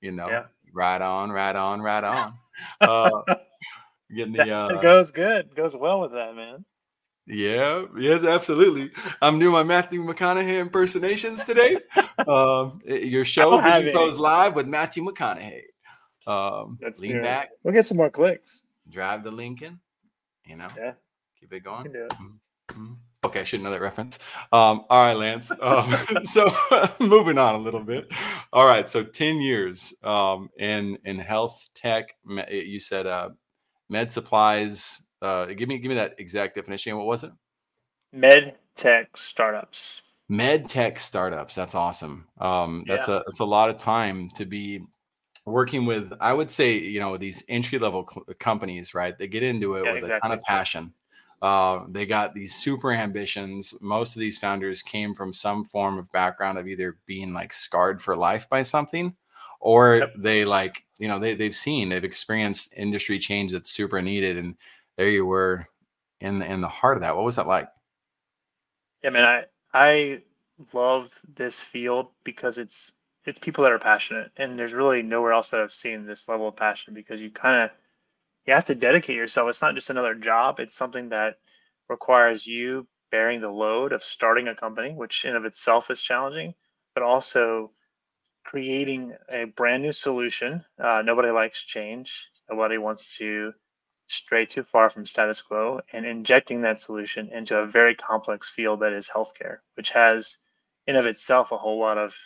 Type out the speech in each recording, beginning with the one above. you know, yeah. right on. Getting the it goes good. It goes well with that, man. Yeah, yes, absolutely. I'm doing my Matthew McConaughey impersonations today. Your show goes live with Matthew McConaughey. Let's lean back. We'll get some more clicks. Drive the Lincoln, you know. Yeah. Keep it going. You can do it. Mm-hmm. Okay, I should know that reference. All right, Lance. So moving on a little bit. All right, so 10 years in health tech. You said med supplies. Give me that exact definition. What was it? Med tech startups. Med tech startups. That's awesome. That's a lot of time to be working with. I would say, you know, these entry level companies, right? They get into it with a ton of passion. They got these super ambitions. Most of these founders came from some form of background of either being like scarred for life by something, or they like, you know, they've experienced industry change that's super needed. And there you were in the heart of that. What was that like? Yeah, man, I love this field because it's people that are passionate, and there's really nowhere else that I've seen this level of passion, because you have to dedicate yourself. It's not just another job. It's something that requires you bearing the load of starting a company, which in of itself is challenging, but also creating a brand new solution. Nobody likes change. Nobody wants to stray too far from status quo, and injecting that solution into a very complex field that is healthcare, which has in of itself a whole lot of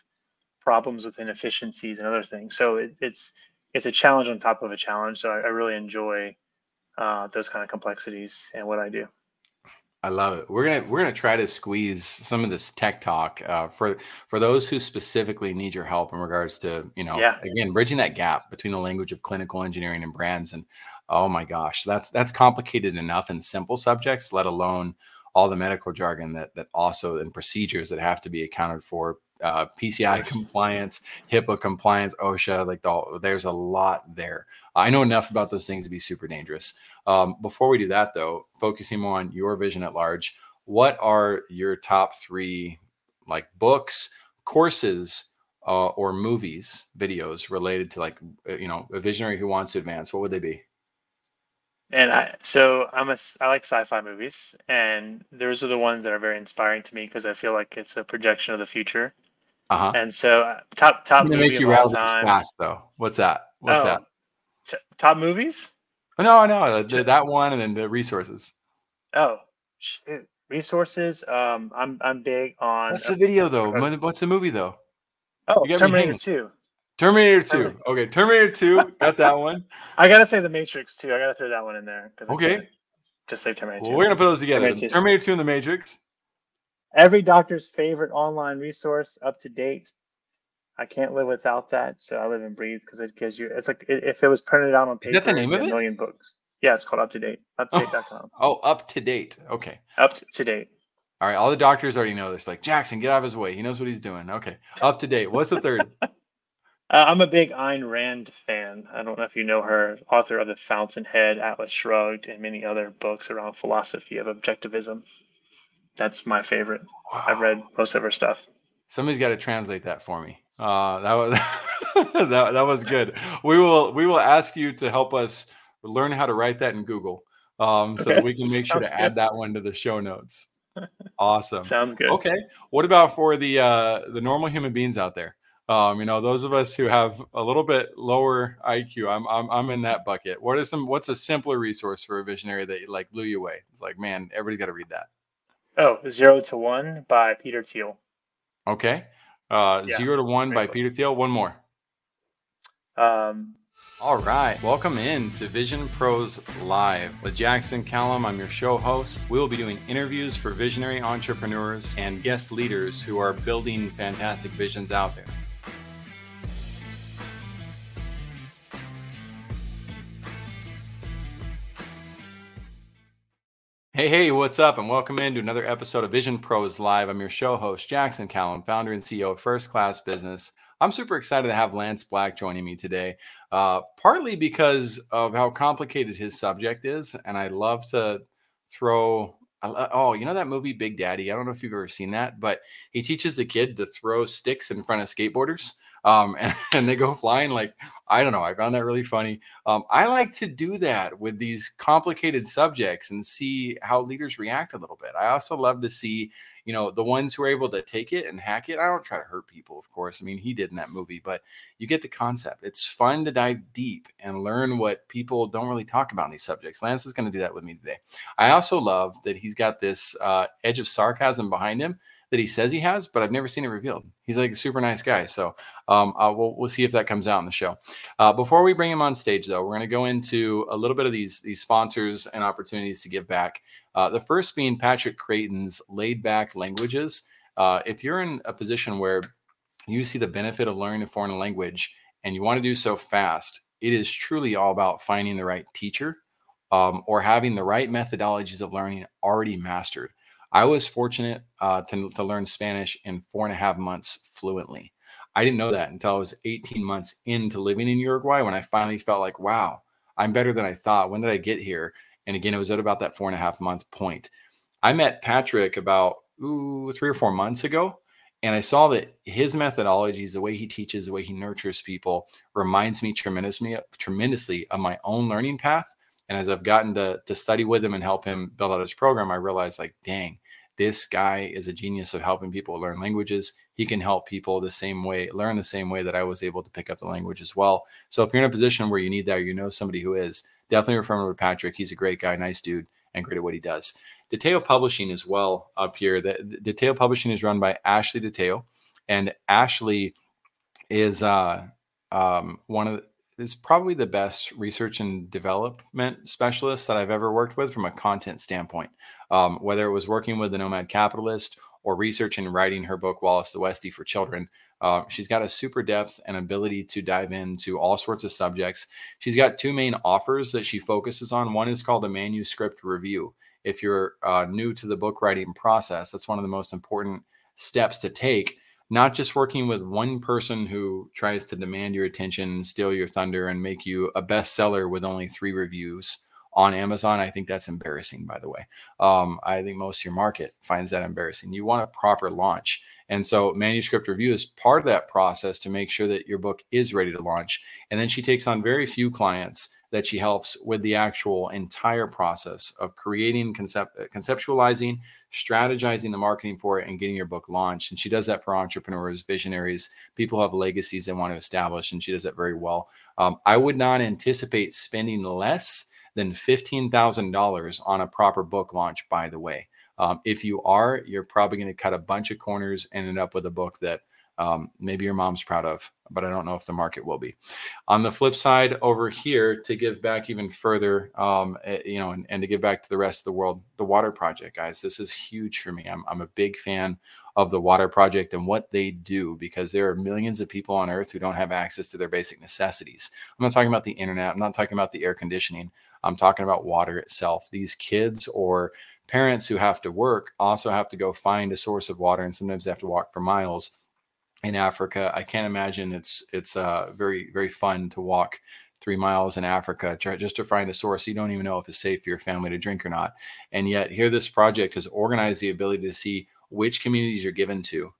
problems with inefficiencies and other things. So it's a challenge on top of a challenge. So I really enjoy those kind of complexities and what I do. I love it. We're gonna try to squeeze some of this tech talk for those who specifically need your help in regards to, you know, again, bridging that gap between the language of clinical engineering and brands. And oh my gosh, that's complicated enough in simple subjects, let alone all the medical jargon that also and procedures that have to be accounted for. PCI compliance, HIPAA compliance, OSHA, there's a lot there. I know enough about those things to be super dangerous. Before we do that, though, focusing on your vision at large, what are your top three books, courses, or movies, videos related to a visionary who wants to advance? What would they be? And I like sci-fi movies, and those are the ones that are very inspiring to me because I feel like it's a projection of the future. Uh-huh. And so top movie make you of all time. Fast, though. What's that? Top movies? Oh, no, that one, and then the resources. Oh, shoot. Resources. I'm big on. What's the video though? What's the movie though? Oh, Terminator 2. Terminator 2. Okay, Terminator 2. Got that one. I got to say The Matrix, too. I got to throw that one in there. Okay. Just leave Terminator 2. Well, we're going to put those together. Terminator 2 and The Matrix. Every doctor's favorite online resource, Up to Date. I can't live without that, so I live and breathe because it gives you – it's like if it was printed out on paper. Is that the name of it? A million books. Yeah, it's called Up to Date. UpToDate.com. Oh, Up to Date. Okay. Up to Date. All right, all the doctors already know this. Like, Jackson, get out of his way. He knows what he's doing. Okay, Up to Date. What's the third? I'm a big Ayn Rand fan. I don't know if you know her, author of The Fountainhead, Atlas Shrugged, and many other books around philosophy of objectivism. That's my favorite. Wow. I've read most of her stuff. Somebody's got to translate that for me. That was good. We will ask you to help us learn how to write that in Google, so that we can make sure to add that one to the show notes. Awesome. Sounds good. Okay. What about for the normal human beings out there? You know, those of us who have a little bit lower IQ, I'm in that bucket. What's a simpler resource for a visionary that blew you away? It's like, man, everybody's got to read that. Oh, 0 to 1 by Peter Thiel. Okay. 0 to 1 by Peter Thiel. One more. All right. Welcome in to Vision Pros Live with Jackson Callum. I'm your show host. We will be doing interviews for visionary entrepreneurs and guest leaders who are building fantastic visions out there. Hey, what's up? And welcome into another episode of Vision Pros Live. I'm your show host, Jackson Callum, founder and CEO of First Class Business. I'm super excited to have Lance Black joining me today, partly because of how complicated his subject is. And I love to throw... Oh, you know that movie, Big Daddy? I don't know if you've ever seen that, but he teaches the kid to throw sticks in front of skateboarders. and they go flying. Like, I don't know. I found that really funny. I like to do that with these complicated subjects and see how leaders react a little bit. I also love to see, you know, the ones who are able to take it and hack it. I don't try to hurt people, of course. I mean, he did in that movie, but you get the concept. It's fun to dive deep and learn what people don't really talk about in these subjects. Lance is going to do that with me today. I also love that he's got this edge of sarcasm behind him that he says he has, but I've never seen it revealed. He's like a super nice guy. So we'll see if that comes out in the show. Before we bring him on stage, though, we're going to go into a little bit of these sponsors and opportunities to give back. The first being Patrick Creighton's Laid Back Languages. If you're in a position where you see the benefit of learning a foreign language and you want to do so fast, it is truly all about finding the right teacher or having the right methodologies of learning already mastered. I was fortunate to learn Spanish in 4.5 months fluently. I didn't know that until I was 18 months into living in Uruguay, when I finally felt like, wow, I'm better than I thought. When did I get here? And again, it was at about that 4.5 month point. I met Patrick about 3 or 4 months ago, and I saw that his methodologies, the way he teaches, the way he nurtures people, reminds me tremendously of my own learning path. And as I've gotten to study with him and help him build out his program, I realized, like, dang, this guy is a genius of helping people learn languages. He can help people the same way, learn the same way that I was able to pick up the language as well. So if you're in a position where you need that, or you know somebody who is, definitely refer him to Patrick. He's a great guy, nice dude, and great at what he does. Detail Publishing as well up here. The Detail Publishing is run by Ashley Detail, and Ashley is is probably the best research and development specialist that I've ever worked with from a content standpoint. Whether it was working with the Nomad Capitalist or research and writing her book, Wallace the Westie, for children. She's got a super depth and ability to dive into all sorts of subjects. She's got two main offers that she focuses on. One is called a manuscript review. If you're new to the book writing process, that's one of the most important steps to take. Not just working with one person who tries to demand your attention, steal your thunder, and make you a bestseller with only 3 reviews on Amazon. I think that's embarrassing, by the way. I think most of your market finds that embarrassing. You want a proper launch. And so manuscript review is part of that process to make sure that your book is ready to launch. And then she takes on very few clients that she helps with the actual entire process of creating, conceptualizing, strategizing the marketing for it, and getting your book launched. And she does that for entrepreneurs, visionaries, people who have legacies they want to establish, and she does that very well. I would not anticipate spending less than $15,000 on a proper book launch, by the way. If you are, you're probably going to cut a bunch of corners and end up with a book that maybe your mom's proud of, but I don't know if the market will be. On the flip side over here, to give back even further, and to give back to the rest of the world, The Water Project, guys, this is huge for me. I'm a big fan of The Water Project and what they do, because there are millions of people on earth who don't have access to their basic necessities. I'm not talking about the internet. I'm not talking about the air conditioning. I'm talking about water itself. These kids or parents who have to work also have to go find a source of water, and sometimes they have to walk for miles. In Africa, I can't imagine it's very, very fun to walk 3 miles in Africa just to find a source. You don't even know if it's safe for your family to drink or not. And yet here, this project has organized the ability to see which communities you're giving to,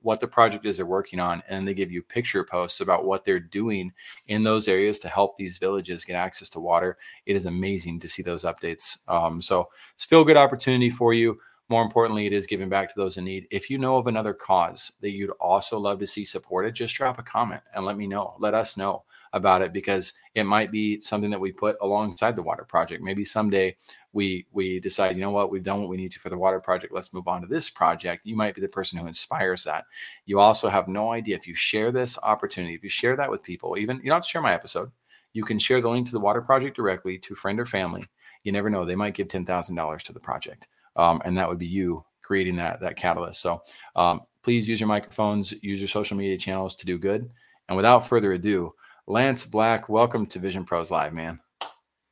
what the project is they're working on, and they give you picture posts about what they're doing in those areas to help these villages get access to water. It is amazing to see those updates. So it's a feel-good opportunity for you. More importantly, it is giving back to those in need. If you know of another cause that you'd also love to see supported, just drop a comment and let me know. Let us know about it, because it might be something that we put alongside the Water Project. Maybe someday we decide, you know what, we've done what we need to for the Water Project. Let's move on to this project. You might be the person who inspires that. You also have no idea. If you share this opportunity, if you share that with people, even you don't have to share my episode. You can share the link to the Water Project directly to a friend or family. You never know. They might give $10,000 to the project. And that would be you creating that catalyst. So please use your microphones, use your social media channels to do good. And without further ado, Lance Black, welcome to Vision Pros Live, man.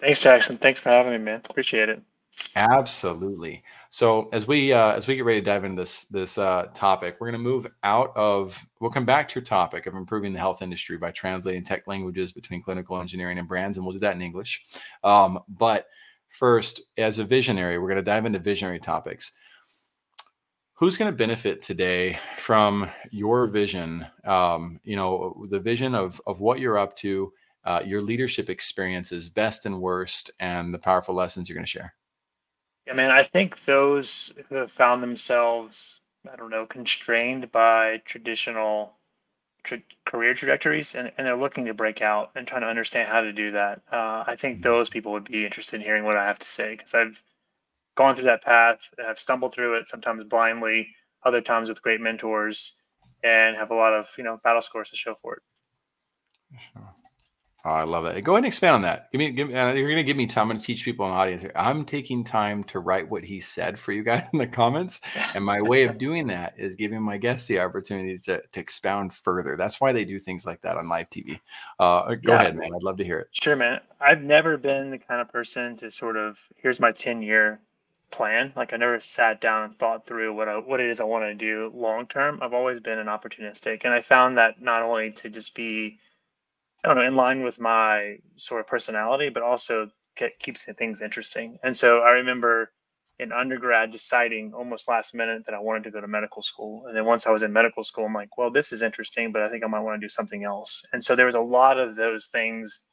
Thanks, Jackson. Thanks for having me, man. Appreciate it. Absolutely. So as we get ready to dive into this topic, we're going to move we'll come back to your topic of improving the health industry by translating tech languages between clinical engineering and brands. And we'll do that in English. But first, as a visionary, we're going to dive into visionary topics. who's going to benefit today from your vision? The vision of what you're up to, your leadership experiences, best and worst, and the powerful lessons you're going to share. Yeah, man, I think those who have found themselves, constrained by traditional career trajectories, and they're looking to break out and trying to understand how to do that. I think those people would be interested in hearing what I have to say, because I've gone through that path. I've stumbled through it, sometimes blindly, other times with great mentors, and have a lot of, battle scores to show for it. Sure. Oh, I love that. Go ahead and expand on that. You're going to give me time. I'm going to teach people in the audience here. I'm taking time to write what he said for you guys in the comments. And my way of doing that is giving my guests the opportunity to expound further. That's why they do things like that on live TV. Go ahead, man. I'd love to hear it. Sure, man. I've never been the kind of person to here's my 10-year plan. Like, I never sat down and thought through what it is I want to do long-term. I've always been an opportunistic. And I found that not only to just be, in line with my sort of personality, but also keeps things interesting. And so I remember in undergrad deciding almost last minute that I wanted to go to medical school. And then once I was in medical school, I'm like, well, this is interesting, but I think I might want to do something else. And so there was a lot of those things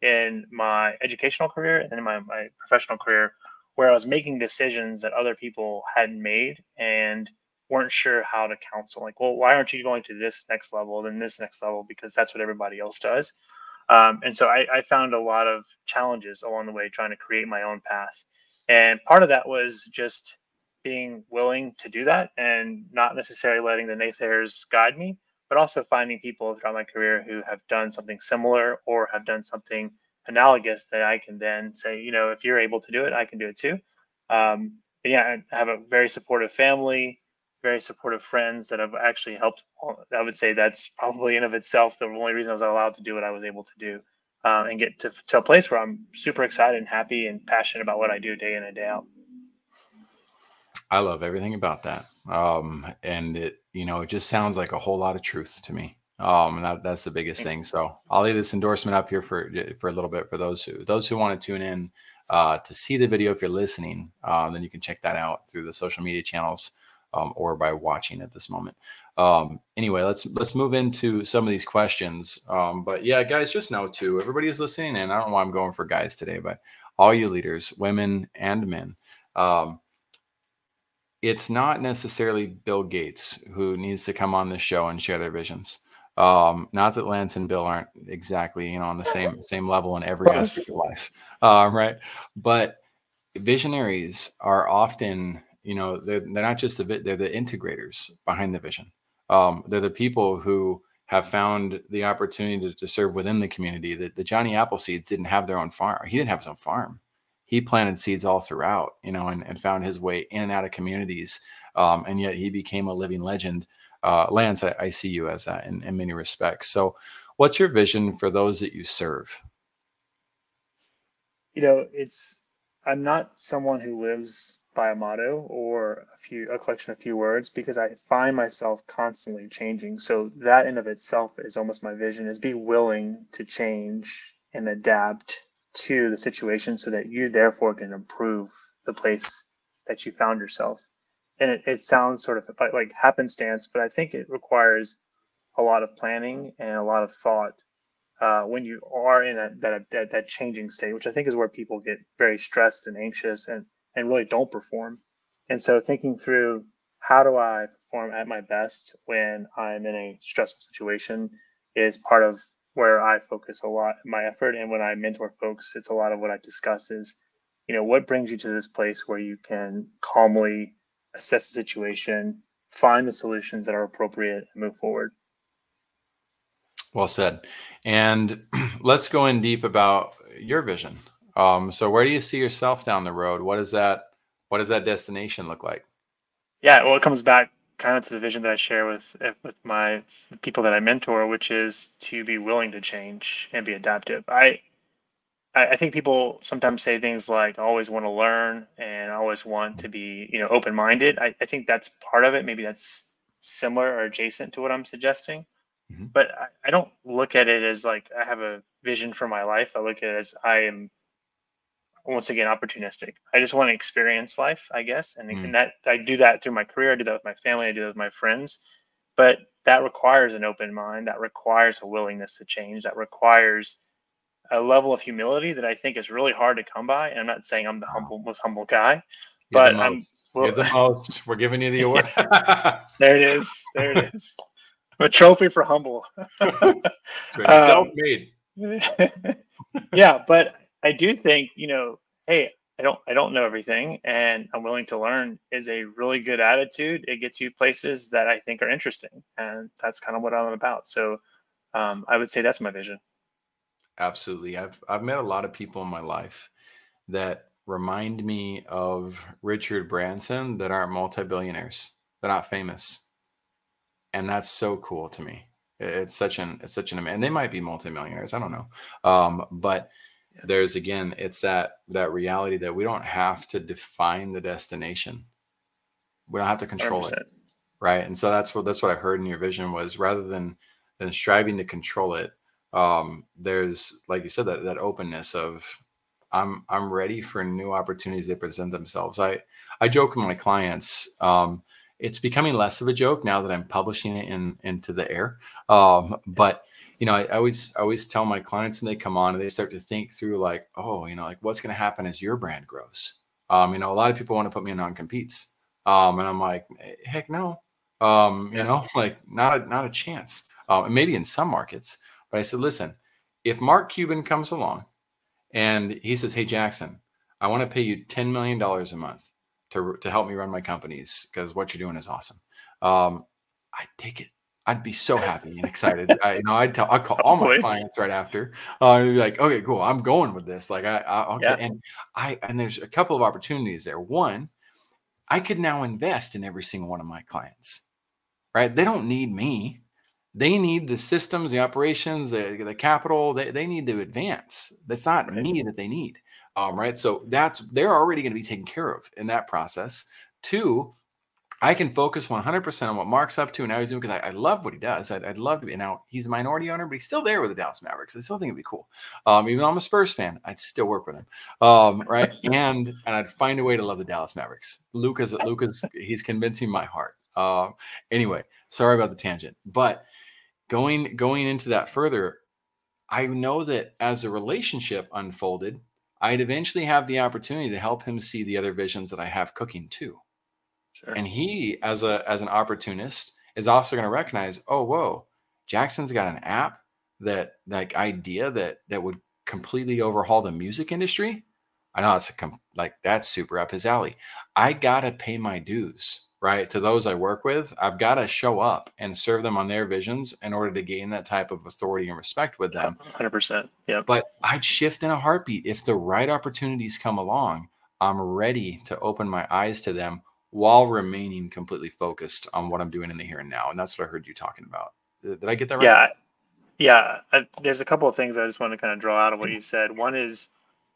in my educational career and in my professional career where I was making decisions that other people hadn't made and weren't sure how to counsel. Like, well, why aren't you going to this next level, then this next level? Because that's what everybody else does. And so I found a lot of challenges along the way trying to create my own path. And part of that was just being willing to do that and not necessarily letting the naysayers guide me, but also finding people throughout my career who have done something similar or have done something analogous that I can then say, if you're able to do it, I can do it too. I have a very supportive family, very supportive friends that have actually helped. I would say that's probably in of itself the only reason I was allowed to do what I was able to do, and get to a place where I'm super excited and happy and passionate about what I do day in and day out. I love everything about that. And it just sounds like a whole lot of truth to me. And that's the biggest thing. So I'll leave this endorsement up here for a little bit for those who want to tune in to see the video. If you're listening, then you can check that out through the social media channels. Or by watching at this moment. Anyway, let's move into some of these questions. But yeah, guys, just know too, everybody is listening, and I don't know why I'm going for guys today, but all you leaders, women and men, it's not necessarily Bill Gates who needs to come on this show and share their visions. Not that Lance and Bill aren't exactly, on the same level in every aspect of life, right? But visionaries are often, they're not just they're the integrators behind the vision. They're the people who have found the opportunity to serve within the community. That the Johnny Appleseeds didn't have their own farm. He didn't have his own farm. He planted seeds all throughout, and found his way in and out of communities. And yet he became a living legend. Lance, I see you as that in many respects. So what's your vision for those that you serve? I'm not someone who lives by a motto or a collection of few words, because I find myself constantly changing. So that in of itself is almost my vision, is be willing to change and adapt to the situation so that you therefore can improve the place that you found yourself. And it sounds sort of like happenstance, but I think it requires a lot of planning and a lot of thought when you are in that changing state, which I think is where people get very stressed and anxious and really don't perform. And so thinking through, how do I perform at my best when I'm in a stressful situation, is part of where I focus a lot in my effort. And when I mentor folks, it's a lot of what I discuss is, what brings you to this place where you can calmly assess the situation, find the solutions that are appropriate, and move forward. Well said. And let's go in deep about your vision. So where do you see yourself down the road? What does that destination look like? Yeah, well, it comes back kind of to the vision that I share with my people that I mentor, which is to be willing to change and be adaptive. I think people sometimes say things like, I always want to learn and I always want to be, open-minded. I think that's part of it. Maybe that's similar or adjacent to what I'm suggesting. Mm-hmm. But I don't look at it as like I have a vision for my life. I look at it as I am once again, opportunistic. I just want to experience life, I guess. And, and that I do that through my career. I do that with my family. I do that with my friends. But that requires an open mind. That requires a willingness to change. That requires a level of humility that I think is really hard to come by. And I'm not saying I'm the most humble guy, but You're the most. We're giving you the award. There it is. There it is. A trophy for humble. Self-made. Yeah, but I do think, you know, hey, I don't know everything, and I'm willing to learn is a really good attitude. It gets you places that I think are interesting, and that's kind of what I'm about. So I would say that's my vision. Absolutely. I've met a lot of people in my life that remind me of Richard Branson that aren't multi-billionaires. They're not famous. And that's so cool to me. It's such an and they might be multimillionaires. I don't know. But there's, again, it's that reality that we don't have to define the destination. We don't have to control 100%. It. Right. And so that's what I heard in your vision was rather than striving to control it. There's, like you said, that openness of I'm ready for new opportunities that present themselves. I joke with my clients, it's becoming less of a joke now that I'm publishing it into the air. But you know, I always tell my clients when they come on and they start to think through like, oh, you know, like what's going to happen as your brand grows. You know, a lot of people want to put me in non-competes. And I'm like, heck no. You know, like not a chance. And maybe in some markets, but I said, listen, if Mark Cuban comes along and he says, hey, Jackson, I want to pay you $10 million a month to help me run my companies because what you're doing is awesome. I'd take it. I'd be so happy and excited. I'd call all my clients right after. I'd be like, okay, cool. I'm going with this. Like And there's a couple of opportunities there. One, I could now invest in every single one of my clients, right? They don't need me. They need the systems, the operations, the capital. They need to advance. That's not me that they need. Right. So they're already going to be taken care of in that process. Two, I can focus 100% on what Mark's up to and how he's doing because I love what he does. I'd love to be. Now, he's a minority owner, but he's still there with the Dallas Mavericks. I still think it'd be cool. Even though I'm a Spurs fan, I'd still work with him. Right. And I'd find a way to love the Dallas Mavericks. Luca's he's convincing my heart. Anyway, sorry about the tangent. But going into that further, I know that as a relationship unfolded, I'd eventually have the opportunity to help him see the other visions that I have cooking too. Sure. And he, as an opportunist, is also going to recognize, oh, whoa, Jackson's got an app that would completely overhaul the music industry. I know that's super up his alley. I got to pay my dues, right? To those I work with, I've got to show up and serve them on their visions in order to gain that type of authority and respect with them. 100%. Yeah. But I'd shift in a heartbeat. If the right opportunities come along, I'm ready to open my eyes to them, while remaining completely focused on what I'm doing in the here and now. And that's what I heard you talking about. Did I get that right? Yeah. There's a couple of things I just want to kind of draw out of what you said. One is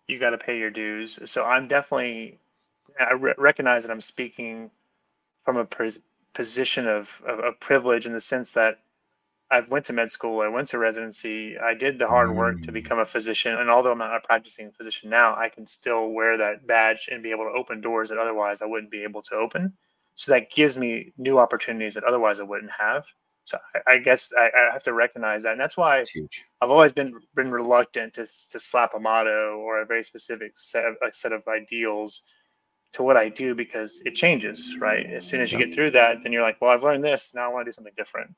you got to pay your dues. So I'm definitely, I recognize that I'm speaking from a position of privilege in the sense that I've went to med school, I went to residency, I did the hard work to become a physician. And although I'm not a practicing physician now, I can still wear that badge and be able to open doors that otherwise I wouldn't be able to open. So that gives me new opportunities that otherwise I wouldn't have. So I guess I have to recognize that. And that's why I've always been reluctant to slap a motto or a very specific set of ideals to what I do, because it changes, right? As soon as you get through that, then you're like, well, I've learned this. Now I want to do something different.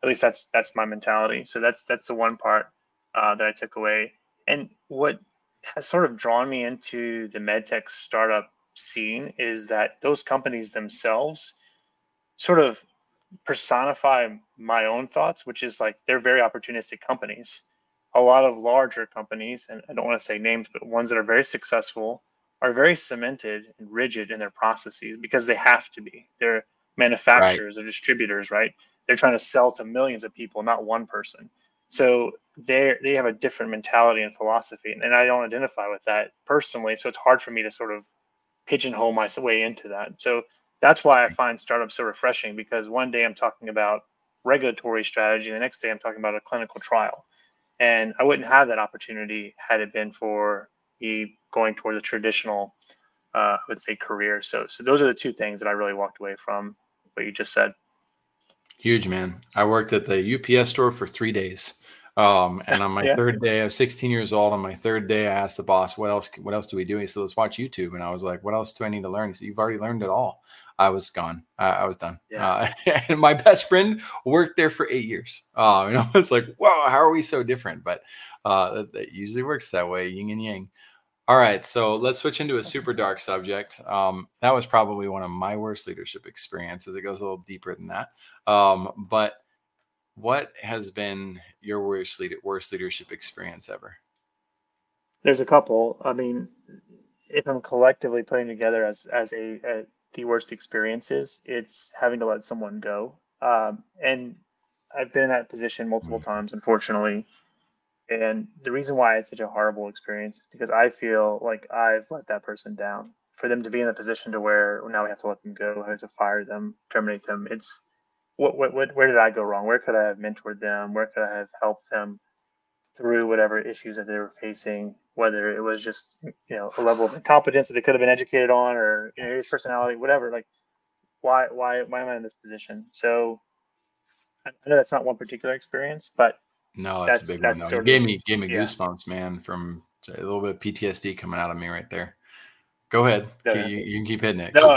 At least that's my mentality. So that's the one part that I took away. And what has sort of drawn me into the medtech startup scene is that those companies themselves sort of personify my own thoughts, which is like they're very opportunistic companies. A lot of larger companies, and I don't want to say names, but ones that are very successful are very cemented and rigid in their processes because they have to be. They're manufacturers, they're distributors, right? They're trying to sell to millions of people, not one person. So they have a different mentality and philosophy, and I don't identify with that personally. So it's hard for me to sort of pigeonhole my way into that. So that's why I find startups so refreshing, because one day I'm talking about regulatory strategy, and the next day I'm talking about a clinical trial. And I wouldn't have that opportunity had it been for me going toward the traditional, I would say, career. So those are the two things that I really walked away from what you just said. Huge, man. I worked at the UPS store for 3 days. And on my third day, I was 16 years old. On my third day, I asked the boss, what else do we do? He said, let's watch YouTube. And I was like, what else do I need to learn? He said, you've already learned it all. I was gone. I was done. Yeah. And my best friend worked there for 8 years. It's like, whoa, how are we so different? But that usually works that way, yin and yang. All right. So let's switch into a super dark subject. That was probably one of my worst leadership experiences. It goes a little deeper than that. But what has been your worst leadership experience ever? There's a couple. I mean, if I'm collectively putting together as the worst experiences, it's having to let someone go. And I've been in that position multiple times, unfortunately. And the reason why it's such a horrible experience is because I feel like I've let that person down. For them to be in a position to where now we have to let them go, we have to fire them, terminate them. It's What? Where did I go wrong? Where could I have mentored them? Where could I have helped them through whatever issues that they were facing? Whether it was just a level of incompetence that they could have been educated on, or his personality, whatever. Like, why am I in this position? So, I know that's not one particular experience, but no, that's a big one. No. It gave me goosebumps, man. From a little bit of PTSD coming out of me right there. Go ahead, you can keep hitting it. No,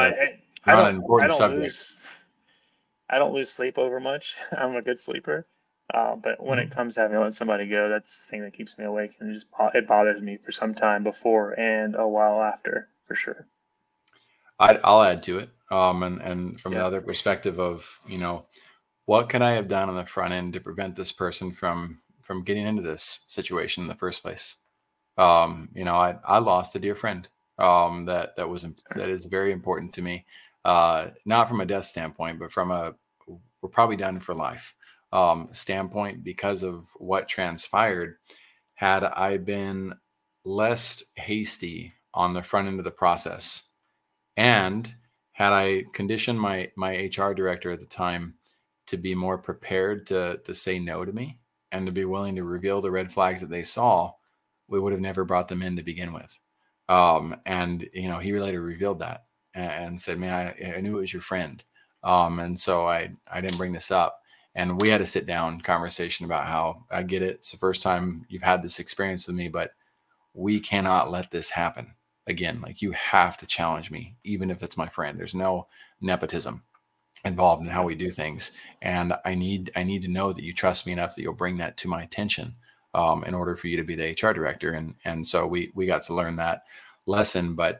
I don't lose sleep over much. I'm a good sleeper. But when it comes to having to let somebody go, that's the thing that keeps me awake. And it bothers me for some time before and a while after, for sure. I'll add to it. And from the other perspective of, what could I have done on the front end to prevent this person from getting into this situation in the first place? I lost a dear friend that is very important to me. Not from a death standpoint, but from we're probably done for life standpoint because of what transpired. Had I been less hasty on the front end of the process, and had I conditioned my HR director at the time to be more prepared to say no to me and to be willing to reveal the red flags that they saw, we would have never brought them in to begin with. And he later revealed that. And said, man, I knew it was your friend. And so I didn't bring this up. And we had a sit down conversation about how I get it. It's the first time you've had this experience with me, but we cannot let this happen again. Like, you have to challenge me, even if it's my friend. There's no nepotism involved in how we do things. And I need to know that you trust me enough that you'll bring that to my attention in order for you to be the HR director. And so we got to learn that lesson. But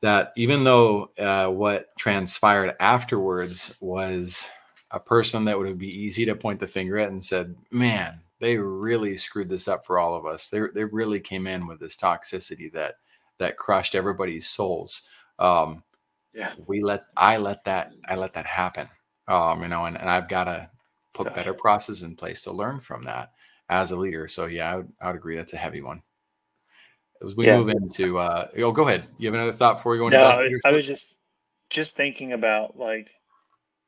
that even though what transpired afterwards was a person that would be easy to point the finger at and said, man, they really screwed this up for all of us. They really came in with this toxicity that crushed everybody's souls. I let that happen. And I've got to put better processes in place to learn from that as a leader. So yeah, I would agree. That's a heavy one. As we move into, go ahead. You have another thought before we go into that? I was just thinking about, like,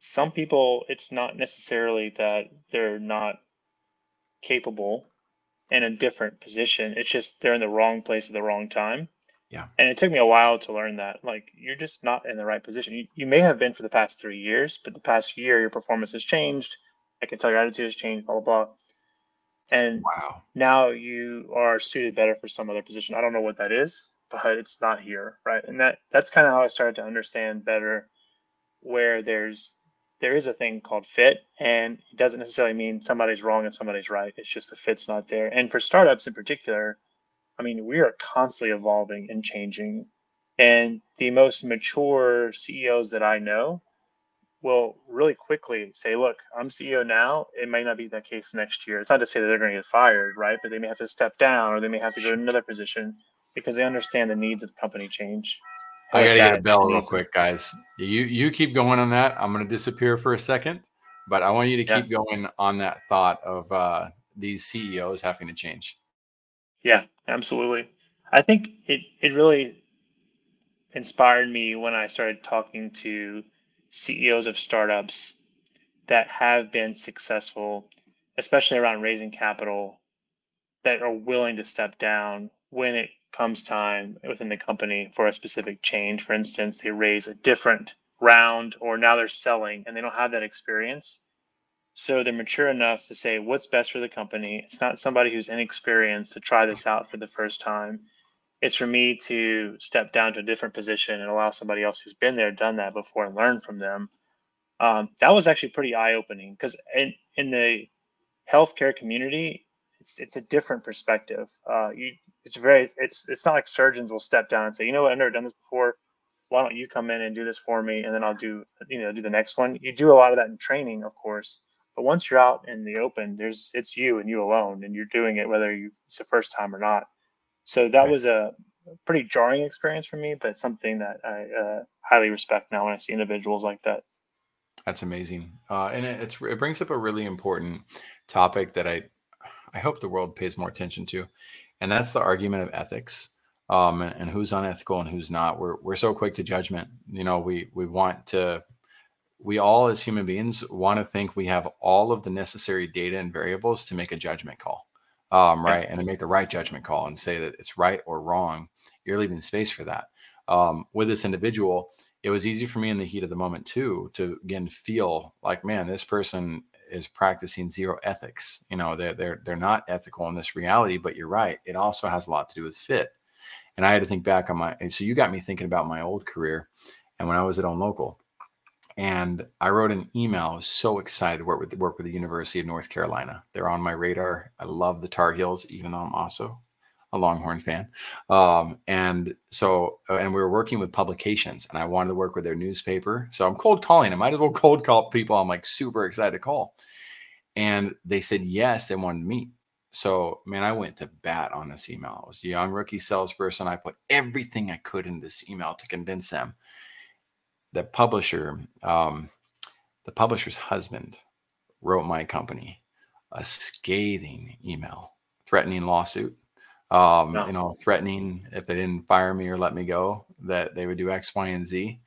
some people, it's not necessarily that they're not capable in a different position. It's just they're in the wrong place at the wrong time. Yeah. And it took me a while to learn that. Like, you're just not in the right position. You may have been for the past 3 years, but the past year, your performance has changed. I can tell your attitude has changed, blah, blah, blah. And now you are suited better for some other position. I don't know what that is, but it's not here, right? And that's kind of how I started to understand better where there is a thing called fit, and it doesn't necessarily mean somebody's wrong and somebody's right. It's just the fit's not there. And for startups in particular, I mean, we are constantly evolving and changing. And the most mature CEOs that I know will really quickly say, look, I'm CEO now. It may not be that case next year. It's not to say that they're going to get fired, right? But they may have to step down, or they may have to go to another position because they understand the needs of the company change. I got to get a bell real quick, guys. You keep going on that. I'm going to disappear for a second, but I want you to keep going on that thought of these CEOs having to change. Yeah, absolutely. I think it really inspired me when I started talking to CEOs of startups that have been successful, especially around raising capital, that are willing to step down when it comes time within the company for a specific change. For instance, they raise a different round, or now they're selling and they don't have that experience. So they're mature enough to say what's best for the company. It's not somebody who's inexperienced to try this out for the first time. It's for me to step down to a different position and allow somebody else who's been there, done that before, and learn from them. That was actually pretty eye-opening, because in the healthcare community, it's a different perspective. It's not like surgeons will step down and say, you know what, I've never done this before. Why don't you come in and do this for me, and then I'll do the next one. You do a lot of that in training, of course. But once you're out in the open, it's you and you alone, and you're doing it whether it's the first time or not. So that was a pretty jarring experience for me, but something that I highly respect now when I see individuals like that. That's amazing. And it brings up a really important topic that I hope the world pays more attention to, and that's the argument of ethics and who's unethical and who's not. We're so quick to judgment. You know, we all as human beings want to think we have all of the necessary data and variables to make a judgment call, right? And to make the right judgment call and say that it's right or wrong. You're leaving space for that. With this individual, it was easy for me in the heat of the moment too, to again, feel like, man, this person is practicing zero ethics. You know, they're not ethical in this reality, but you're right. It also has a lot to do with fit. And I had to think back on so you got me thinking about my old career and when I was at Own Local. And I wrote an email. I was so excited to work with the University of North Carolina. They're on my radar. I love the Tar Heels, even though I'm also a Longhorn fan. And we were working with publications, and I wanted to work with their newspaper. So I'm cold calling. I might as well cold call people. I'm like super excited to call. And they said, yes, they wanted to meet. So, man, I went to bat on this email. I was a young rookie salesperson. I put everything I could in this email to convince them. The publisher's husband wrote my company a scathing email, threatening lawsuit, threatening if they didn't fire me or let me go, that they would do X, Y, and Z.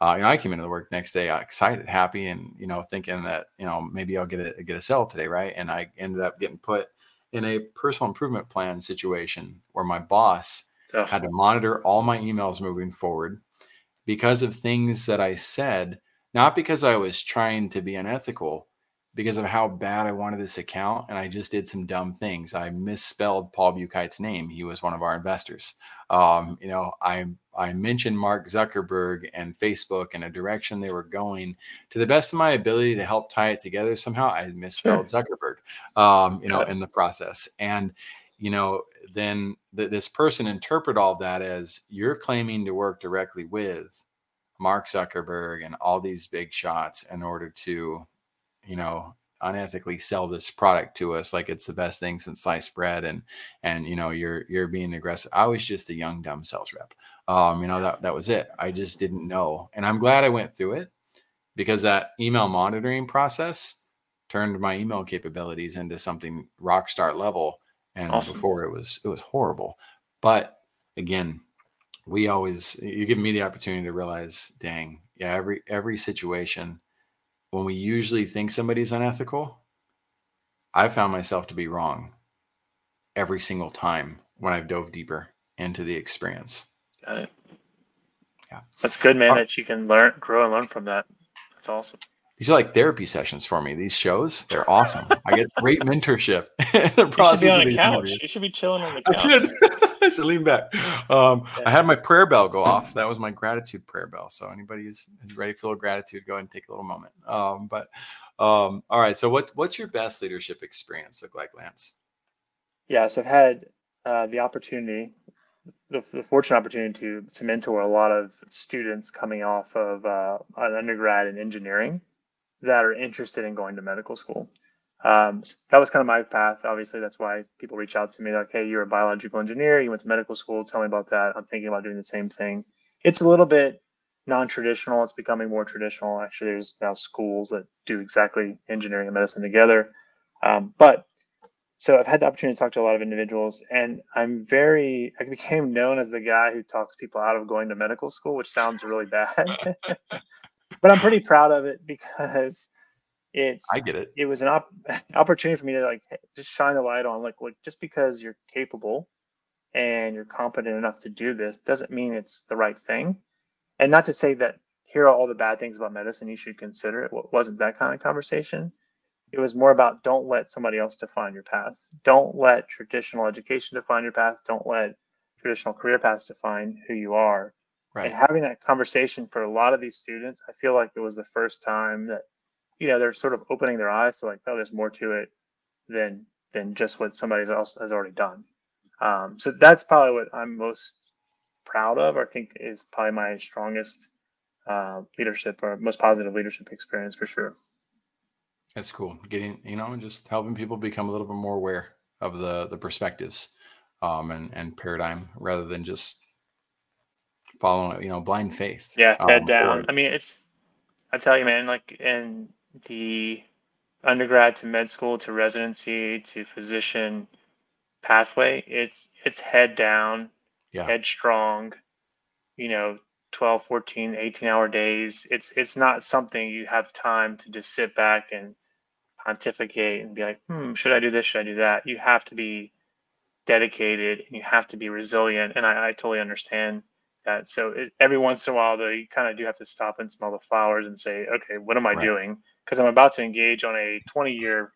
I came into the work next day, excited, happy, and, thinking that, maybe I'll get a sale today. Right. And I ended up getting put in a personal improvement plan situation where my boss had to monitor all my emails moving forward, because of things that I said, not because I was trying to be unethical, because of how bad I wanted this account. And I just did some dumb things. I misspelled Paul Buchheit's name. He was one of our investors. I mentioned Mark Zuckerberg and Facebook and a direction they were going. To the best of my ability to help tie it together, somehow I misspelled Zuckerberg, in the process. And, then this person interpret all that as you're claiming to work directly with Mark Zuckerberg and all these big shots in order to, unethically sell this product to us like it's the best thing since sliced bread. And you're being aggressive. I was just a young, dumb sales rep. That was it. I just didn't know. And I'm glad I went through it, because that email monitoring process turned my email capabilities into something rock star level. And awesome. Before it was horrible. But again, you give me the opportunity to realize, dang, yeah, every situation when we usually think somebody's unethical, I found myself to be wrong every single time when I've dove deeper into the experience. Got it. Yeah. That's good, man, that you can grow and learn from that. That's awesome. These are like therapy sessions for me. These shows, they're awesome. I get great mentorship. You should be on a couch. You should be chilling on the couch. I should lean back. I had my prayer bell go off. That was my gratitude prayer bell. So anybody who's ready for a little gratitude, go ahead and take a little moment. All right. So what's your best leadership experience look like, Lance? Yeah. So I've had the fortunate opportunity to mentor a lot of students coming off of an undergrad in engineering that are interested in going to medical school. So that was kind of my path. Obviously, that's why people reach out to me like, hey, you're a biological engineer. You went to medical school. Tell me about that. I'm thinking about doing the same thing. It's a little bit non-traditional. It's becoming more traditional. Actually, there's now schools that do exactly engineering and medicine together. So I've had the opportunity to talk to a lot of individuals, and I became known as the guy who talks people out of going to medical school, which sounds really bad, but I'm pretty proud of it because I get it. It was an opportunity for me to just shine a light on, just because you're capable and you're competent enough to do this doesn't mean it's the right thing. And not to say that here are all the bad things about medicine you should consider. It wasn't that kind of conversation. It was more about don't let somebody else define your path. Don't let traditional education define your path. Don't let traditional career paths define who you are. Right. And having that conversation for a lot of these students, I feel like it was the first time that, you know, they're sort of opening their eyes to like, oh, there's more to it than just what somebody else has already done. So that's probably what I'm most proud of, or think is probably my strongest leadership or most positive leadership experience for sure. That's cool. Getting, you know, just helping people become a little bit more aware of the perspectives and paradigm rather than just following, you know, blind faith. Yeah, head down. I mean, I tell you, man, like in the undergrad to med school to residency to physician pathway, it's head down, headstrong, you know, 12, 14, 18-hour days. It's not something you have time to just sit back and pontificate and be like, should I do this? Should I do that? You have to be dedicated and you have to be resilient. And I totally understand that. So every once in a while, though, you kind of do have to stop and smell the flowers and say, okay, what am I doing? Because I'm about to engage on a 20-year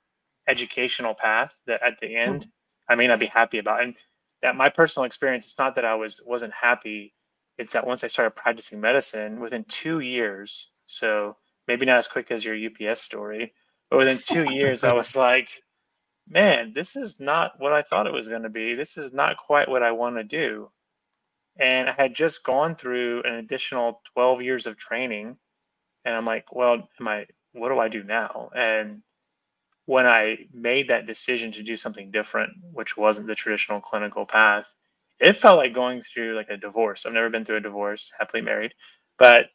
educational path that at the end, I may not be happy about. And that my personal experience, it's not that I wasn't happy. It's that once I started practicing medicine, within 2 years, so maybe not as quick as your UPS story, but within 2 years, I was like, man, this is not what I thought it was going to be. This is not quite what I want to do. And I had just gone through an additional 12 years of training. And I'm like, well, what do I do now? And when I made that decision to do something different, which wasn't the traditional clinical path, it felt like going through like a divorce. I've never been through a divorce, happily married, but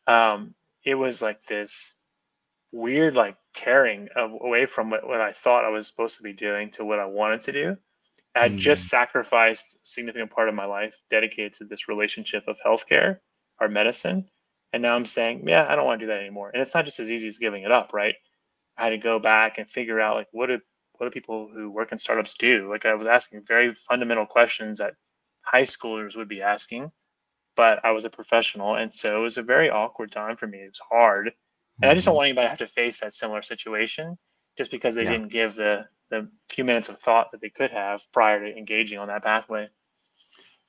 it was like this weird, like tearing away from what I thought I was supposed to be doing to what I wanted to do. I had just sacrificed a significant part of my life dedicated to this relationship of healthcare or medicine. And now I'm saying, yeah, I don't want to do that anymore. And it's not just as easy as giving it up, right? I had to go back and figure out like, what do people who work in startups do? Like I was asking very fundamental questions that high schoolers would be asking, but I was a professional. And so it was a very awkward time for me. It was hard. And I just don't want anybody to have to face that similar situation just because they didn't give the few minutes of thought that they could have prior to engaging on that pathway.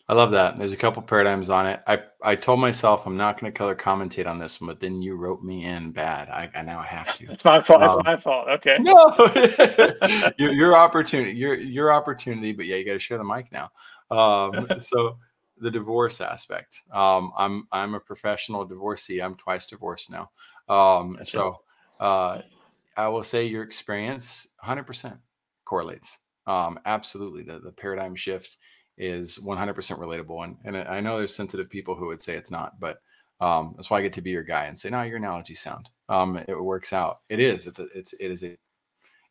I love that. There's a couple paradigms on it. I told myself I'm not going to color commentate on this one, but then you wrote me in bad. I now have to. It's my fault. It's my fault. Okay. No, your opportunity. Your opportunity. But yeah, you got to share the mic now. So the divorce aspect. I'm a professional divorcee. I'm twice divorced now. I will say your experience 100% correlates. Absolutely. The paradigm shift is 100% relatable. And I know there's sensitive people who would say it's not, but that's why I get to be your guy and say, no, your analogy's sound. It works out. It is. It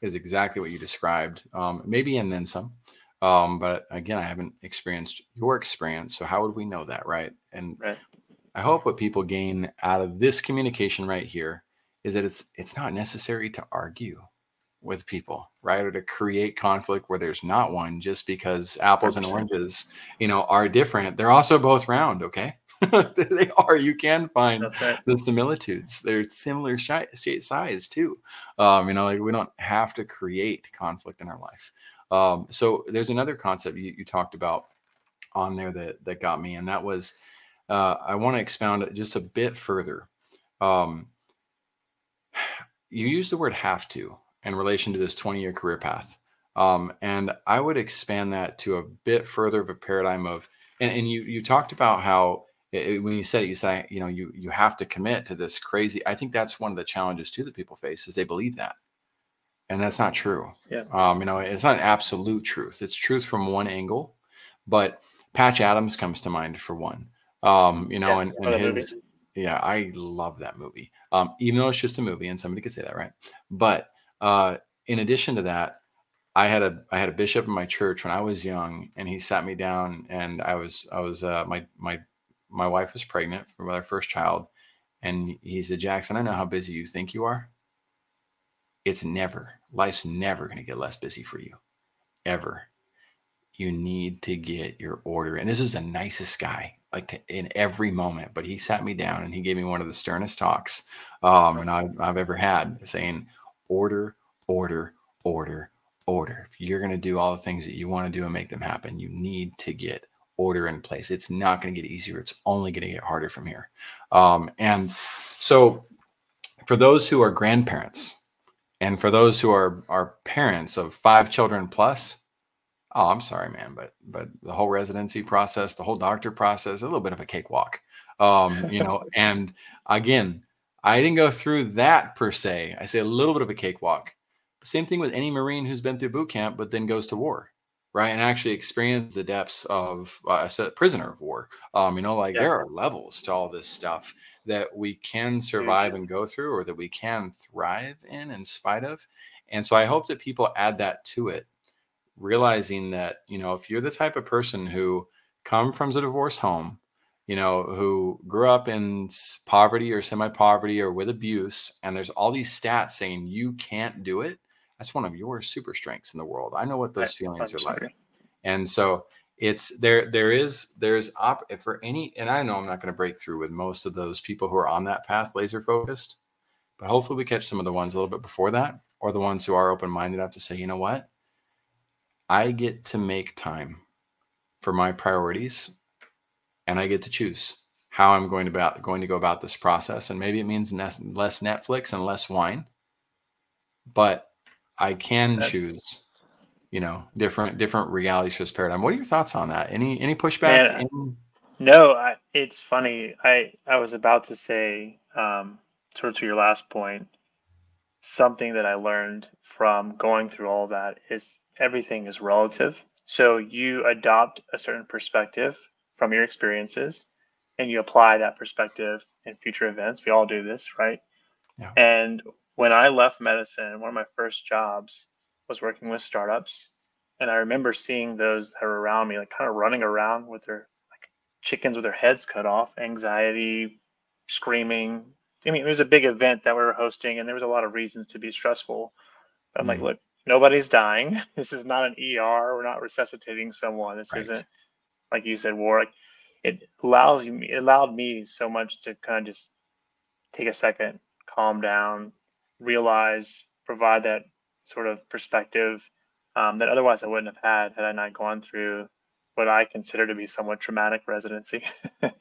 is exactly what you described. Maybe and then some. But again, I haven't experienced your experience. So how would we know that? Right. And right. I hope what people gain out of this communication right here is that it's not necessary to argue with people, right? Or to create conflict where there's not one just because apples 100%. And oranges, you know, are different. They're also both round. Okay. They are. You can find the similitudes. They're similar size too. You know, like we don't have to create conflict in our life. So there's another concept you talked about on there that got me. And that was, I want to expound it just a bit further. You use the word have to in relation to this 20-year career path. And I would expand that to a bit further of a paradigm of, and you talked about how when you said it, you say, you know, you have to commit to this crazy. I think that's one of the challenges too that people face is they believe that. And that's not true. Yeah. You know, it's not absolute truth. It's truth from one angle, but Patch Adams comes to mind for one, you know, and his, yeah, I love that movie. Even though it's just a movie and somebody could say that, right? But in addition to that, I had a bishop in my church when I was young, and he sat me down, and I was my wife was pregnant with our first child, and he said, Jackson, I know how busy you think you are. Life's never going to get less busy for you ever. you need to get your order. And this is the nicest guy, like in every moment. But he sat me down and he gave me one of the sternest talks I've ever had, saying, order, order, order, order. If you're going to do all the things that you want to do and make them happen, you need to get order in place. It's not going to get easier. It's only going to get harder from here. And so for those who are grandparents and for those who are parents of 5 children plus, oh, I'm sorry, man, but the whole residency process, the whole doctor process, a little bit of a cakewalk, and again, I didn't go through that per se. I say a little bit of a cakewalk. Same thing with any Marine who's been through boot camp, but then goes to war, right? And actually experience the depths of a prisoner of war. There are levels to all this stuff that we can survive and go through, or that we can thrive in spite of. And so I hope that people add that to it, realizing that, if you're the type of person who come from a divorced home, who grew up in poverty or semi-poverty or with abuse, and there's all these stats saying you can't do it, that's one of your super strengths in the world. I know what those feelings are like. And so it's and I know I'm not going to break through with most of those people who are on that path, laser focused, but hopefully we catch some of the ones a little bit before that, or the ones who are open-minded enough to say, you know what? I get to make time for my priorities, and I get to choose how I'm going to go about this process. And maybe it means less Netflix and less wine, but I can choose, different realities for this paradigm. What are your thoughts on that? Any pushback? Man, no, it's funny. I was about to say, sort of to your last point, something that I learned from going through all that is everything is relative. So you adopt a certain perspective from your experiences, and you apply that perspective in future events. We all do this, right? Yeah. And when I left medicine, one of my first jobs was working with startups. And I remember seeing those that were around me, like kind of running around with their chickens with their heads cut off, anxiety, screaming. I mean, it was a big event that we were hosting, and there was a lot of reasons to be stressful. But I'm like, look, nobody's dying. This is not an ER. We're not resuscitating someone. This isn't, like you said, war. It allowed me so much to kind of just take a second, calm down, realize, provide that sort of perspective that otherwise I wouldn't have had I not gone through what I consider to be somewhat traumatic residency. But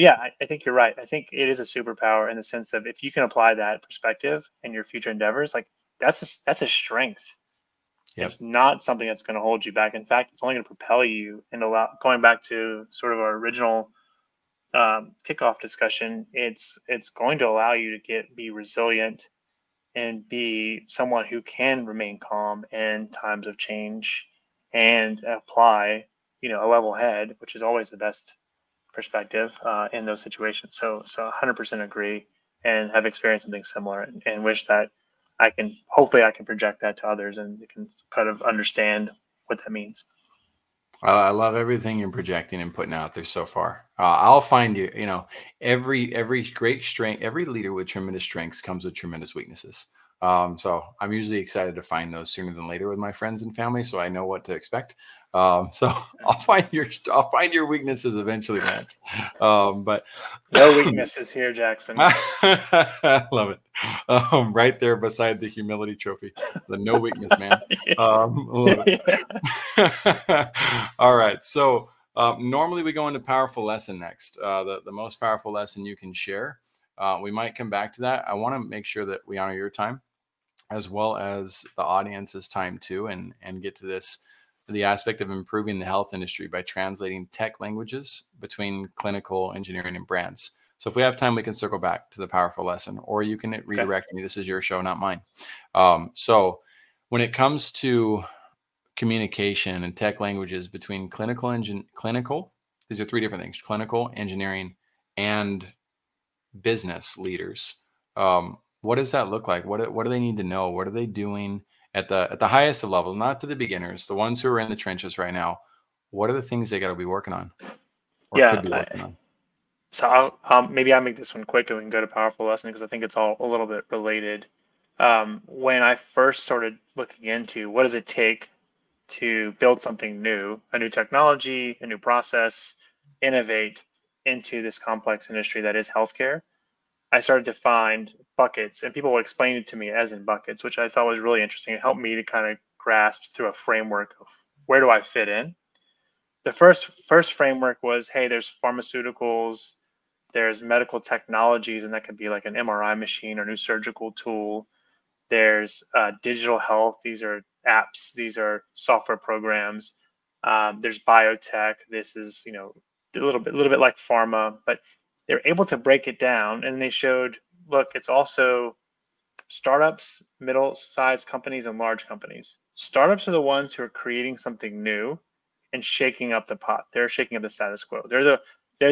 yeah, I think you're right. I think it is a superpower in the sense of if you can apply that perspective in your future endeavors, like that's a strength. Yep. It's not something that's going to hold you back. In fact, it's only going to propel you. And going back to sort of our original kickoff discussion, it's going to allow you to be resilient and be someone who can remain calm in times of change and apply, a level head, which is always the best perspective in those situations. So 100% agree and have experienced something similar and wish that I can project that to others and they can kind of understand what that means. I love everything you're projecting and putting out there so far. I'll find you, every great strength, every leader with tremendous strengths comes with tremendous weaknesses. So I'm usually excited to find those sooner than later with my friends and family, so I know what to expect. So I'll find your weaknesses eventually, Lance. But no weaknesses here, Jackson. I love it. Right there beside the humility trophy, the no weakness, man. Love it. All right. So, normally we go into powerful lesson next, the most powerful lesson you can share. We might come back to that. I want to make sure that we honor your time as well as the audience's time too, and get to the aspect of improving the health industry by translating tech languages between clinical engineering and brands. So if we have time, we can circle back to the powerful lesson, or you can redirect me. This is your show, not mine. So when it comes to communication and tech languages between clinical, these are 3 different things, clinical, engineering, and business leaders. What does that look like? What do they need to know? What are they doing? At the highest of level, not to the beginners, the ones who are in the trenches right now, what are the things they got to be working on? So maybe I'll make this one quick and we can go to powerful lesson because I think it's all a little bit related. When I first started looking into what does it take to build something new, a new technology, a new process, innovate into this complex industry that is healthcare, I started to find buckets, and people would explain it to me as in buckets, which I thought was really interesting. It helped me to kind of grasp through a framework of where do I fit in. The first framework was, hey, there's pharmaceuticals, there's medical technologies, and that could be like an MRI machine or new surgical tool. There's digital health. These are apps. These are software programs. There's biotech. This is, you know, a little bit like pharma, but they're able to break it down. And they showed, look, it's also startups, middle-sized companies, and large companies. Startups are the ones who are creating something new and shaking up the pot. They're shaking up the status quo. They're the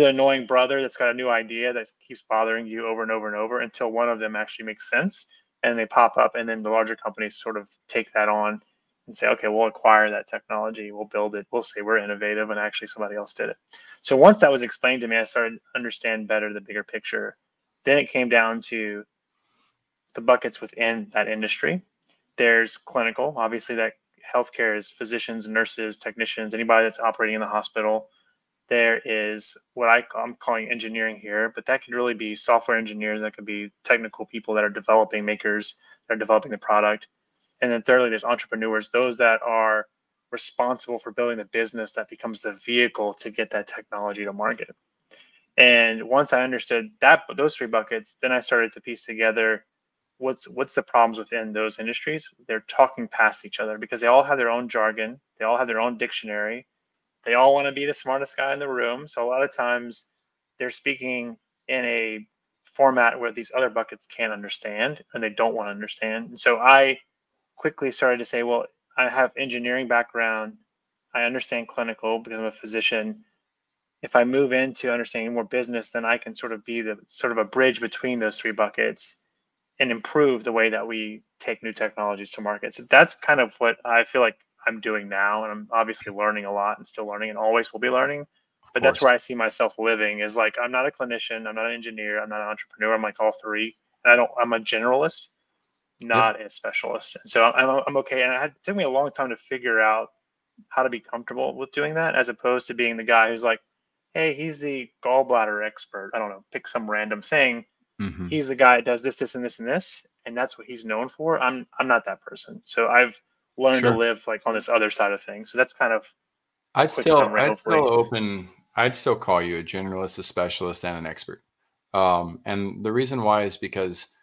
annoying brother that's got a new idea that keeps bothering you over and over and over until one of them actually makes sense and they pop up, and then the larger companies sort of take that on and say, okay, we'll acquire that technology, we'll build it, we'll say we're innovative, and actually somebody else did it. So once that was explained to me, I started to understand better the bigger picture. Then it came down to the buckets within that industry. There's clinical, obviously that healthcare is physicians, nurses, technicians, anybody that's operating in the hospital. There is what I'm calling engineering here, but that could really be software engineers. That could be technical people that are developing makers, that are developing the product. And then thirdly, there's entrepreneurs, those that are responsible for building the business that becomes the vehicle to get that technology to market. And once I understood that, those three buckets, then I started to piece together what's the problems within those industries. They're talking past each other because they all have their own jargon. They all have their own dictionary. They all want to be the smartest guy in the room. So a lot of times they're speaking in a format where these other buckets can't understand and they don't want to understand. And so I quickly started to say, well, I have engineering background. I understand clinical because I'm a physician. If I move into understanding more business, then I can sort of be the sort of a bridge between those three buckets and improve the way that we take new technologies to market. So that's kind of what I feel like I'm doing now, and I'm obviously learning a lot and still learning and always will be learning, but that's where I see myself living is like, I'm not a clinician, I'm not an engineer, I'm not an entrepreneur, I'm like all three. And I'm a generalist, not a specialist. And so I'm okay. And it took me a long time to figure out how to be comfortable with doing that, as opposed to being the guy who's like, hey, he's the gallbladder expert. I don't know, pick some random thing. Mm-hmm. He's the guy that does this, this, and this, and this, and that's what he's known for. I'm not that person. So I've learn to live like on this other side of things. So that's kind of I'd still call you a generalist, a specialist, and an expert. And the reason why is because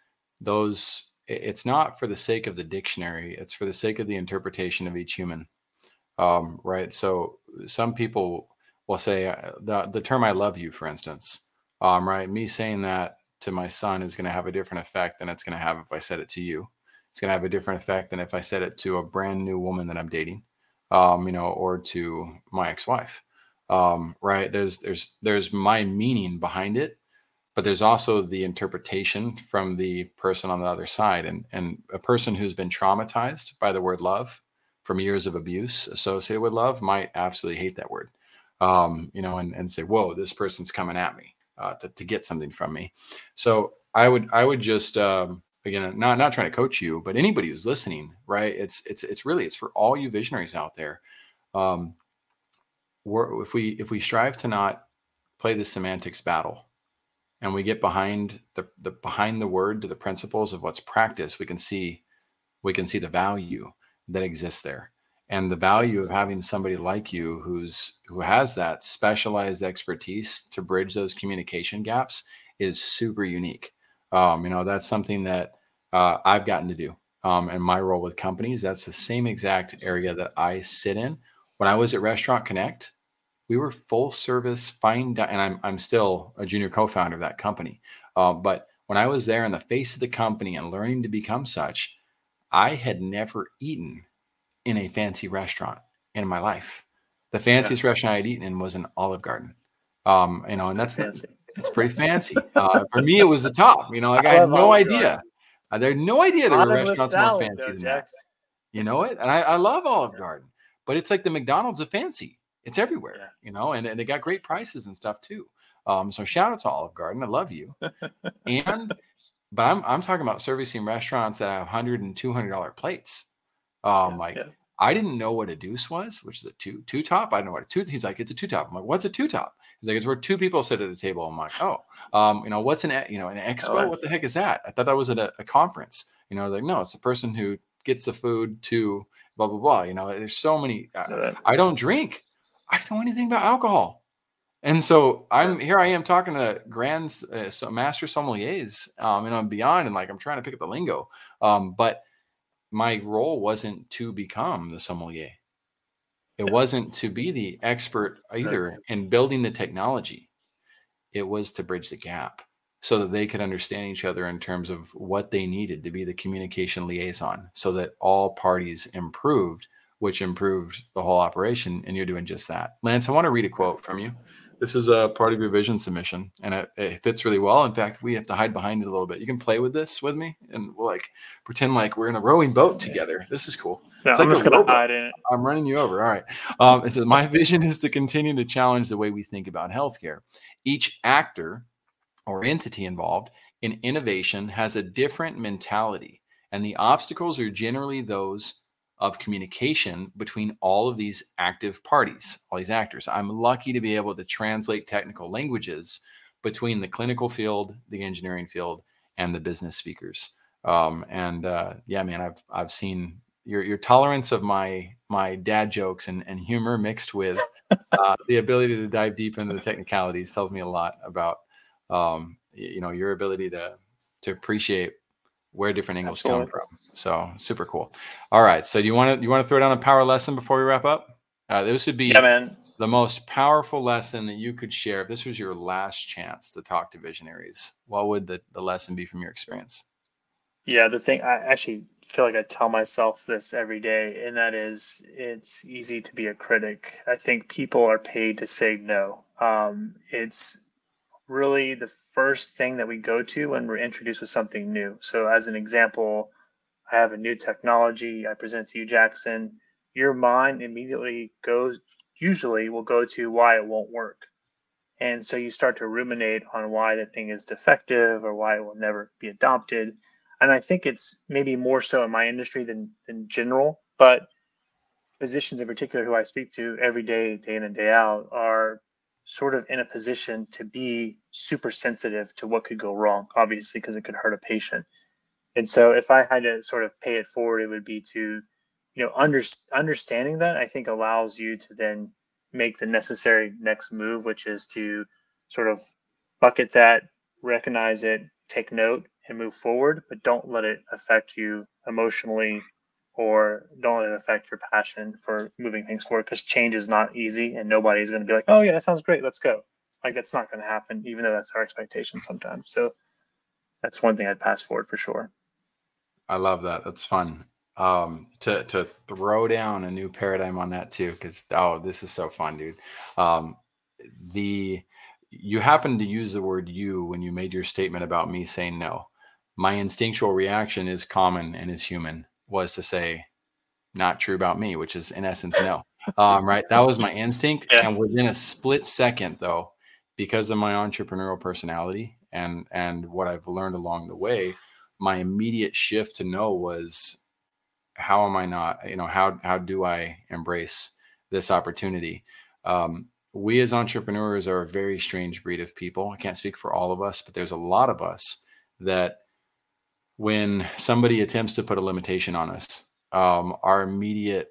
it's not for the sake of the dictionary, it's for the sake of the interpretation of each human. Right. So some people will say the term I love you, for instance. Right. Me saying that to my son is going to have a different effect than it's going to have if I said it to you. It's going to have a different effect than if I said it to a brand new woman that I'm dating, or to my ex-wife, right? There's my meaning behind it, but there's also the interpretation from the person on the other side. And a person who's been traumatized by the word love from years of abuse associated with love might absolutely hate that word, and say, whoa, this person's coming at me to get something from me. So I would just... Again, not trying to coach you, but anybody who's listening, right? It's really for all you visionaries out there. If we strive to not play the semantics battle, and we get behind the behind the word to the principles of what's practiced, we can see the value that exists there, and the value of having somebody like you who has that specialized expertise to bridge those communication gaps is super unique. That's something that I've gotten to do in my role with companies. That's the same exact area that I sit in. When I was at Restaurant Connect, we were full service fine dining, and I'm still a junior co-founder of that company. But when I was there in the face of the company and learning to become such, I had never eaten in a fancy restaurant in my life. The fanciest restaurant I had eaten in was an Olive Garden. And that's fancy. It's pretty fancy. For me, it was the top. I had no idea. I had no idea there were restaurants more fancy than that. You know it? And I love Olive Garden. But it's like the McDonald's of fancy. It's everywhere, and they got great prices and stuff too. So shout out to Olive Garden. I love you. But I'm talking about servicing restaurants that have $100 and $200 plates. I didn't know what a deuce was, which is a two top. I don't know what a two. He's like, it's a two top. I'm like, what's a two top? He's like, it's where two people sit at a table. I'm like, oh, what's an expo? What the heck is that? I thought that was at a conference. You know, like, no, it's the person who gets the food to blah, blah, blah. You know, there's so many. I don't drink. I don't know anything about alcohol. And so I am talking to master sommeliers and I'm beyond, and like, I'm trying to pick up the lingo. But my role wasn't to become the sommelier. It wasn't to be the expert either in building the technology. It was to bridge the gap so that they could understand each other in terms of what they needed to be the communication liaison so that all parties improved, which improved the whole operation. And you're doing just that. Lance, I want to read a quote from you. This is a part of your vision submission, and it fits really well. In fact, we have to hide behind it a little bit. You can play with this with me, and we'll like pretend like we're in a rowing boat together. This is cool. No, it's like I'm just going to hide in it. I'm running you over. All right. It says, my vision is to continue to challenge the way we think about healthcare. Each actor or entity involved in innovation has a different mentality, and the obstacles are generally those of communication between all of these active parties, all these actors. I'm lucky to be able to translate technical languages between the clinical field, the engineering field, and the business speakers. Yeah, man, I've seen your tolerance of my dad jokes and humor mixed with the ability to dive deep into the technicalities tells me a lot about your ability to appreciate where different angles come from. So super cool. All right. So do you want to throw down a power lesson before we wrap up? This would be the most powerful lesson that you could share. If this was your last chance to talk to visionaries, what would the lesson be from your experience? Yeah, the thing, I actually feel like I tell myself this every day, and that is, it's easy to be a critic. I think people are paid to say no. It's really the first thing that we go to when we're introduced with something new. So as an example, I have a new technology I present to you, Jackson. Your mind immediately will go to why it won't work. And so you start to ruminate on why the thing is defective or why it will never be adopted. And I think it's maybe more so in my industry than general, but physicians in particular who I speak to every day, day in and day out, are sort of in a position to be super sensitive to what could go wrong, obviously, because it could hurt a patient. And so if I had to sort of pay it forward, it would be to, understanding that, I think, allows you to then make the necessary next move, which is to sort of bucket that, recognize it, take note, and move forward, but don't let it affect you emotionally, or don't let it affect your passion for moving things forward, because change is not easy, and nobody's going to be like, oh yeah, that sounds great, let's go. Like, that's not going to happen, even though that's our expectation sometimes. So that's one thing I'd pass forward for sure. I love that. That's fun. To throw down a new paradigm on that too, because, oh, this is so fun, dude. You happened to use the word you when you made your statement about me saying no. My instinctual reaction is common and is human, was to say not true about me, which is in essence no. Right, that was my instinct. Yeah. And within a split second, though, because of my entrepreneurial personality and what I've learned along the way, my immediate shift to no was, how am I not, how do I embrace this opportunity? We as entrepreneurs are a very strange breed of people. I can't speak for all of us, but there's a lot of us that, when somebody attempts to put a limitation on us, our immediate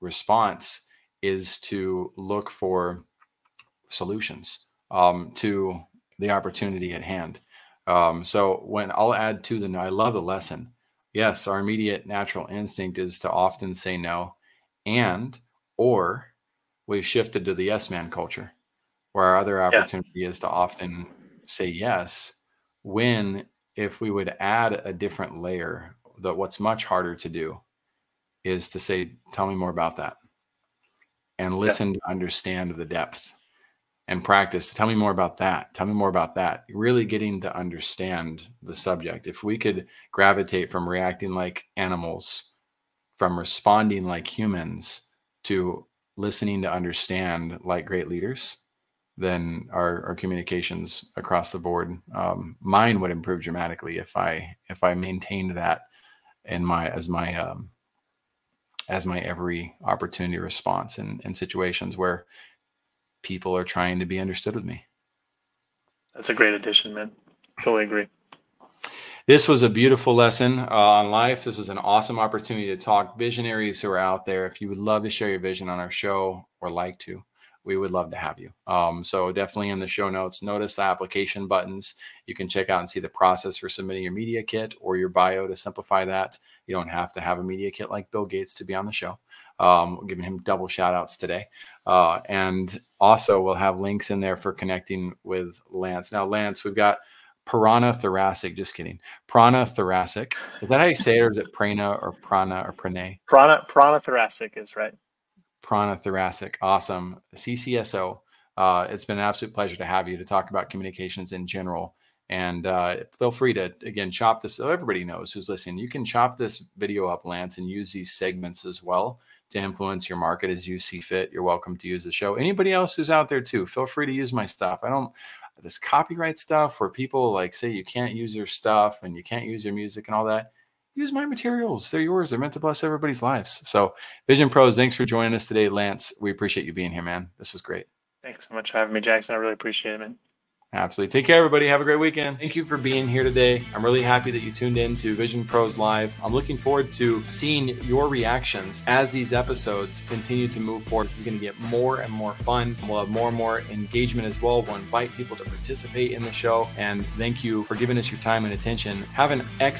response is to look for solutions to the opportunity at hand. So when I'll add to the no, I love the lesson. Yes, our immediate natural instinct is to often say no, or we've shifted to the yes man culture, where our other opportunity is to often say yes, when, if we would add a different layer, that what's much harder to do is to say, tell me more about that, and listen to understand the depth, and practice. Tell me more about that. Tell me more about that. Really getting to understand the subject. If we could gravitate from reacting like animals, from responding like humans, to listening to understand like great leaders, then our communications across the board, mine would improve dramatically if I maintained that in my as my every opportunity response in situations where people are trying to be understood with me. That's a great addition, man. Totally agree. This was a beautiful lesson on life. This is an awesome opportunity to talk visionaries who are out there. If you would love to share your vision on our show or like to, we would love to have you. So definitely in the show notes, notice the application buttons. You can check out and see the process for submitting your media kit or your bio to simplify that. You don't have to have a media kit like Bill Gates to be on the show. We're giving him double shout outs today. And also we'll have links in there for connecting with Lance. Now, Lance, we've got Prana Thoracic. Just kidding. Prana Thoracic. Is that how you say it? Or is it Prana or Prana or Prane? Prana Thoracic is right. Prana Thoracic. Awesome. CCSO. It's been an absolute pleasure to have you to talk about communications in general. And feel free to, again, chop this. So everybody knows who's listening. You can chop this video up, Lance, and use these segments as well to influence your market as you see fit. You're welcome to use the show. Anybody else who's out there too, feel free to use my stuff. I don't, this copyright stuff where people like say you can't use their stuff and you can't use your music and all that. Use my materials. They're yours. They're meant to bless everybody's lives. So Vision Pros, thanks for joining us today, Lance. We appreciate you being here, man. This was great. Thanks so much for having me, Jackson. I really appreciate it, man. Absolutely. Take care, everybody. Have a great weekend. Thank you for being here today. I'm really happy that you tuned in to Vision Pros Live. I'm looking forward to seeing your reactions as these episodes continue to move forward. This is going to get more and more fun. We'll have more and more engagement as well. We'll invite people to participate in the show. And thank you for giving us your time and attention. Have an excellent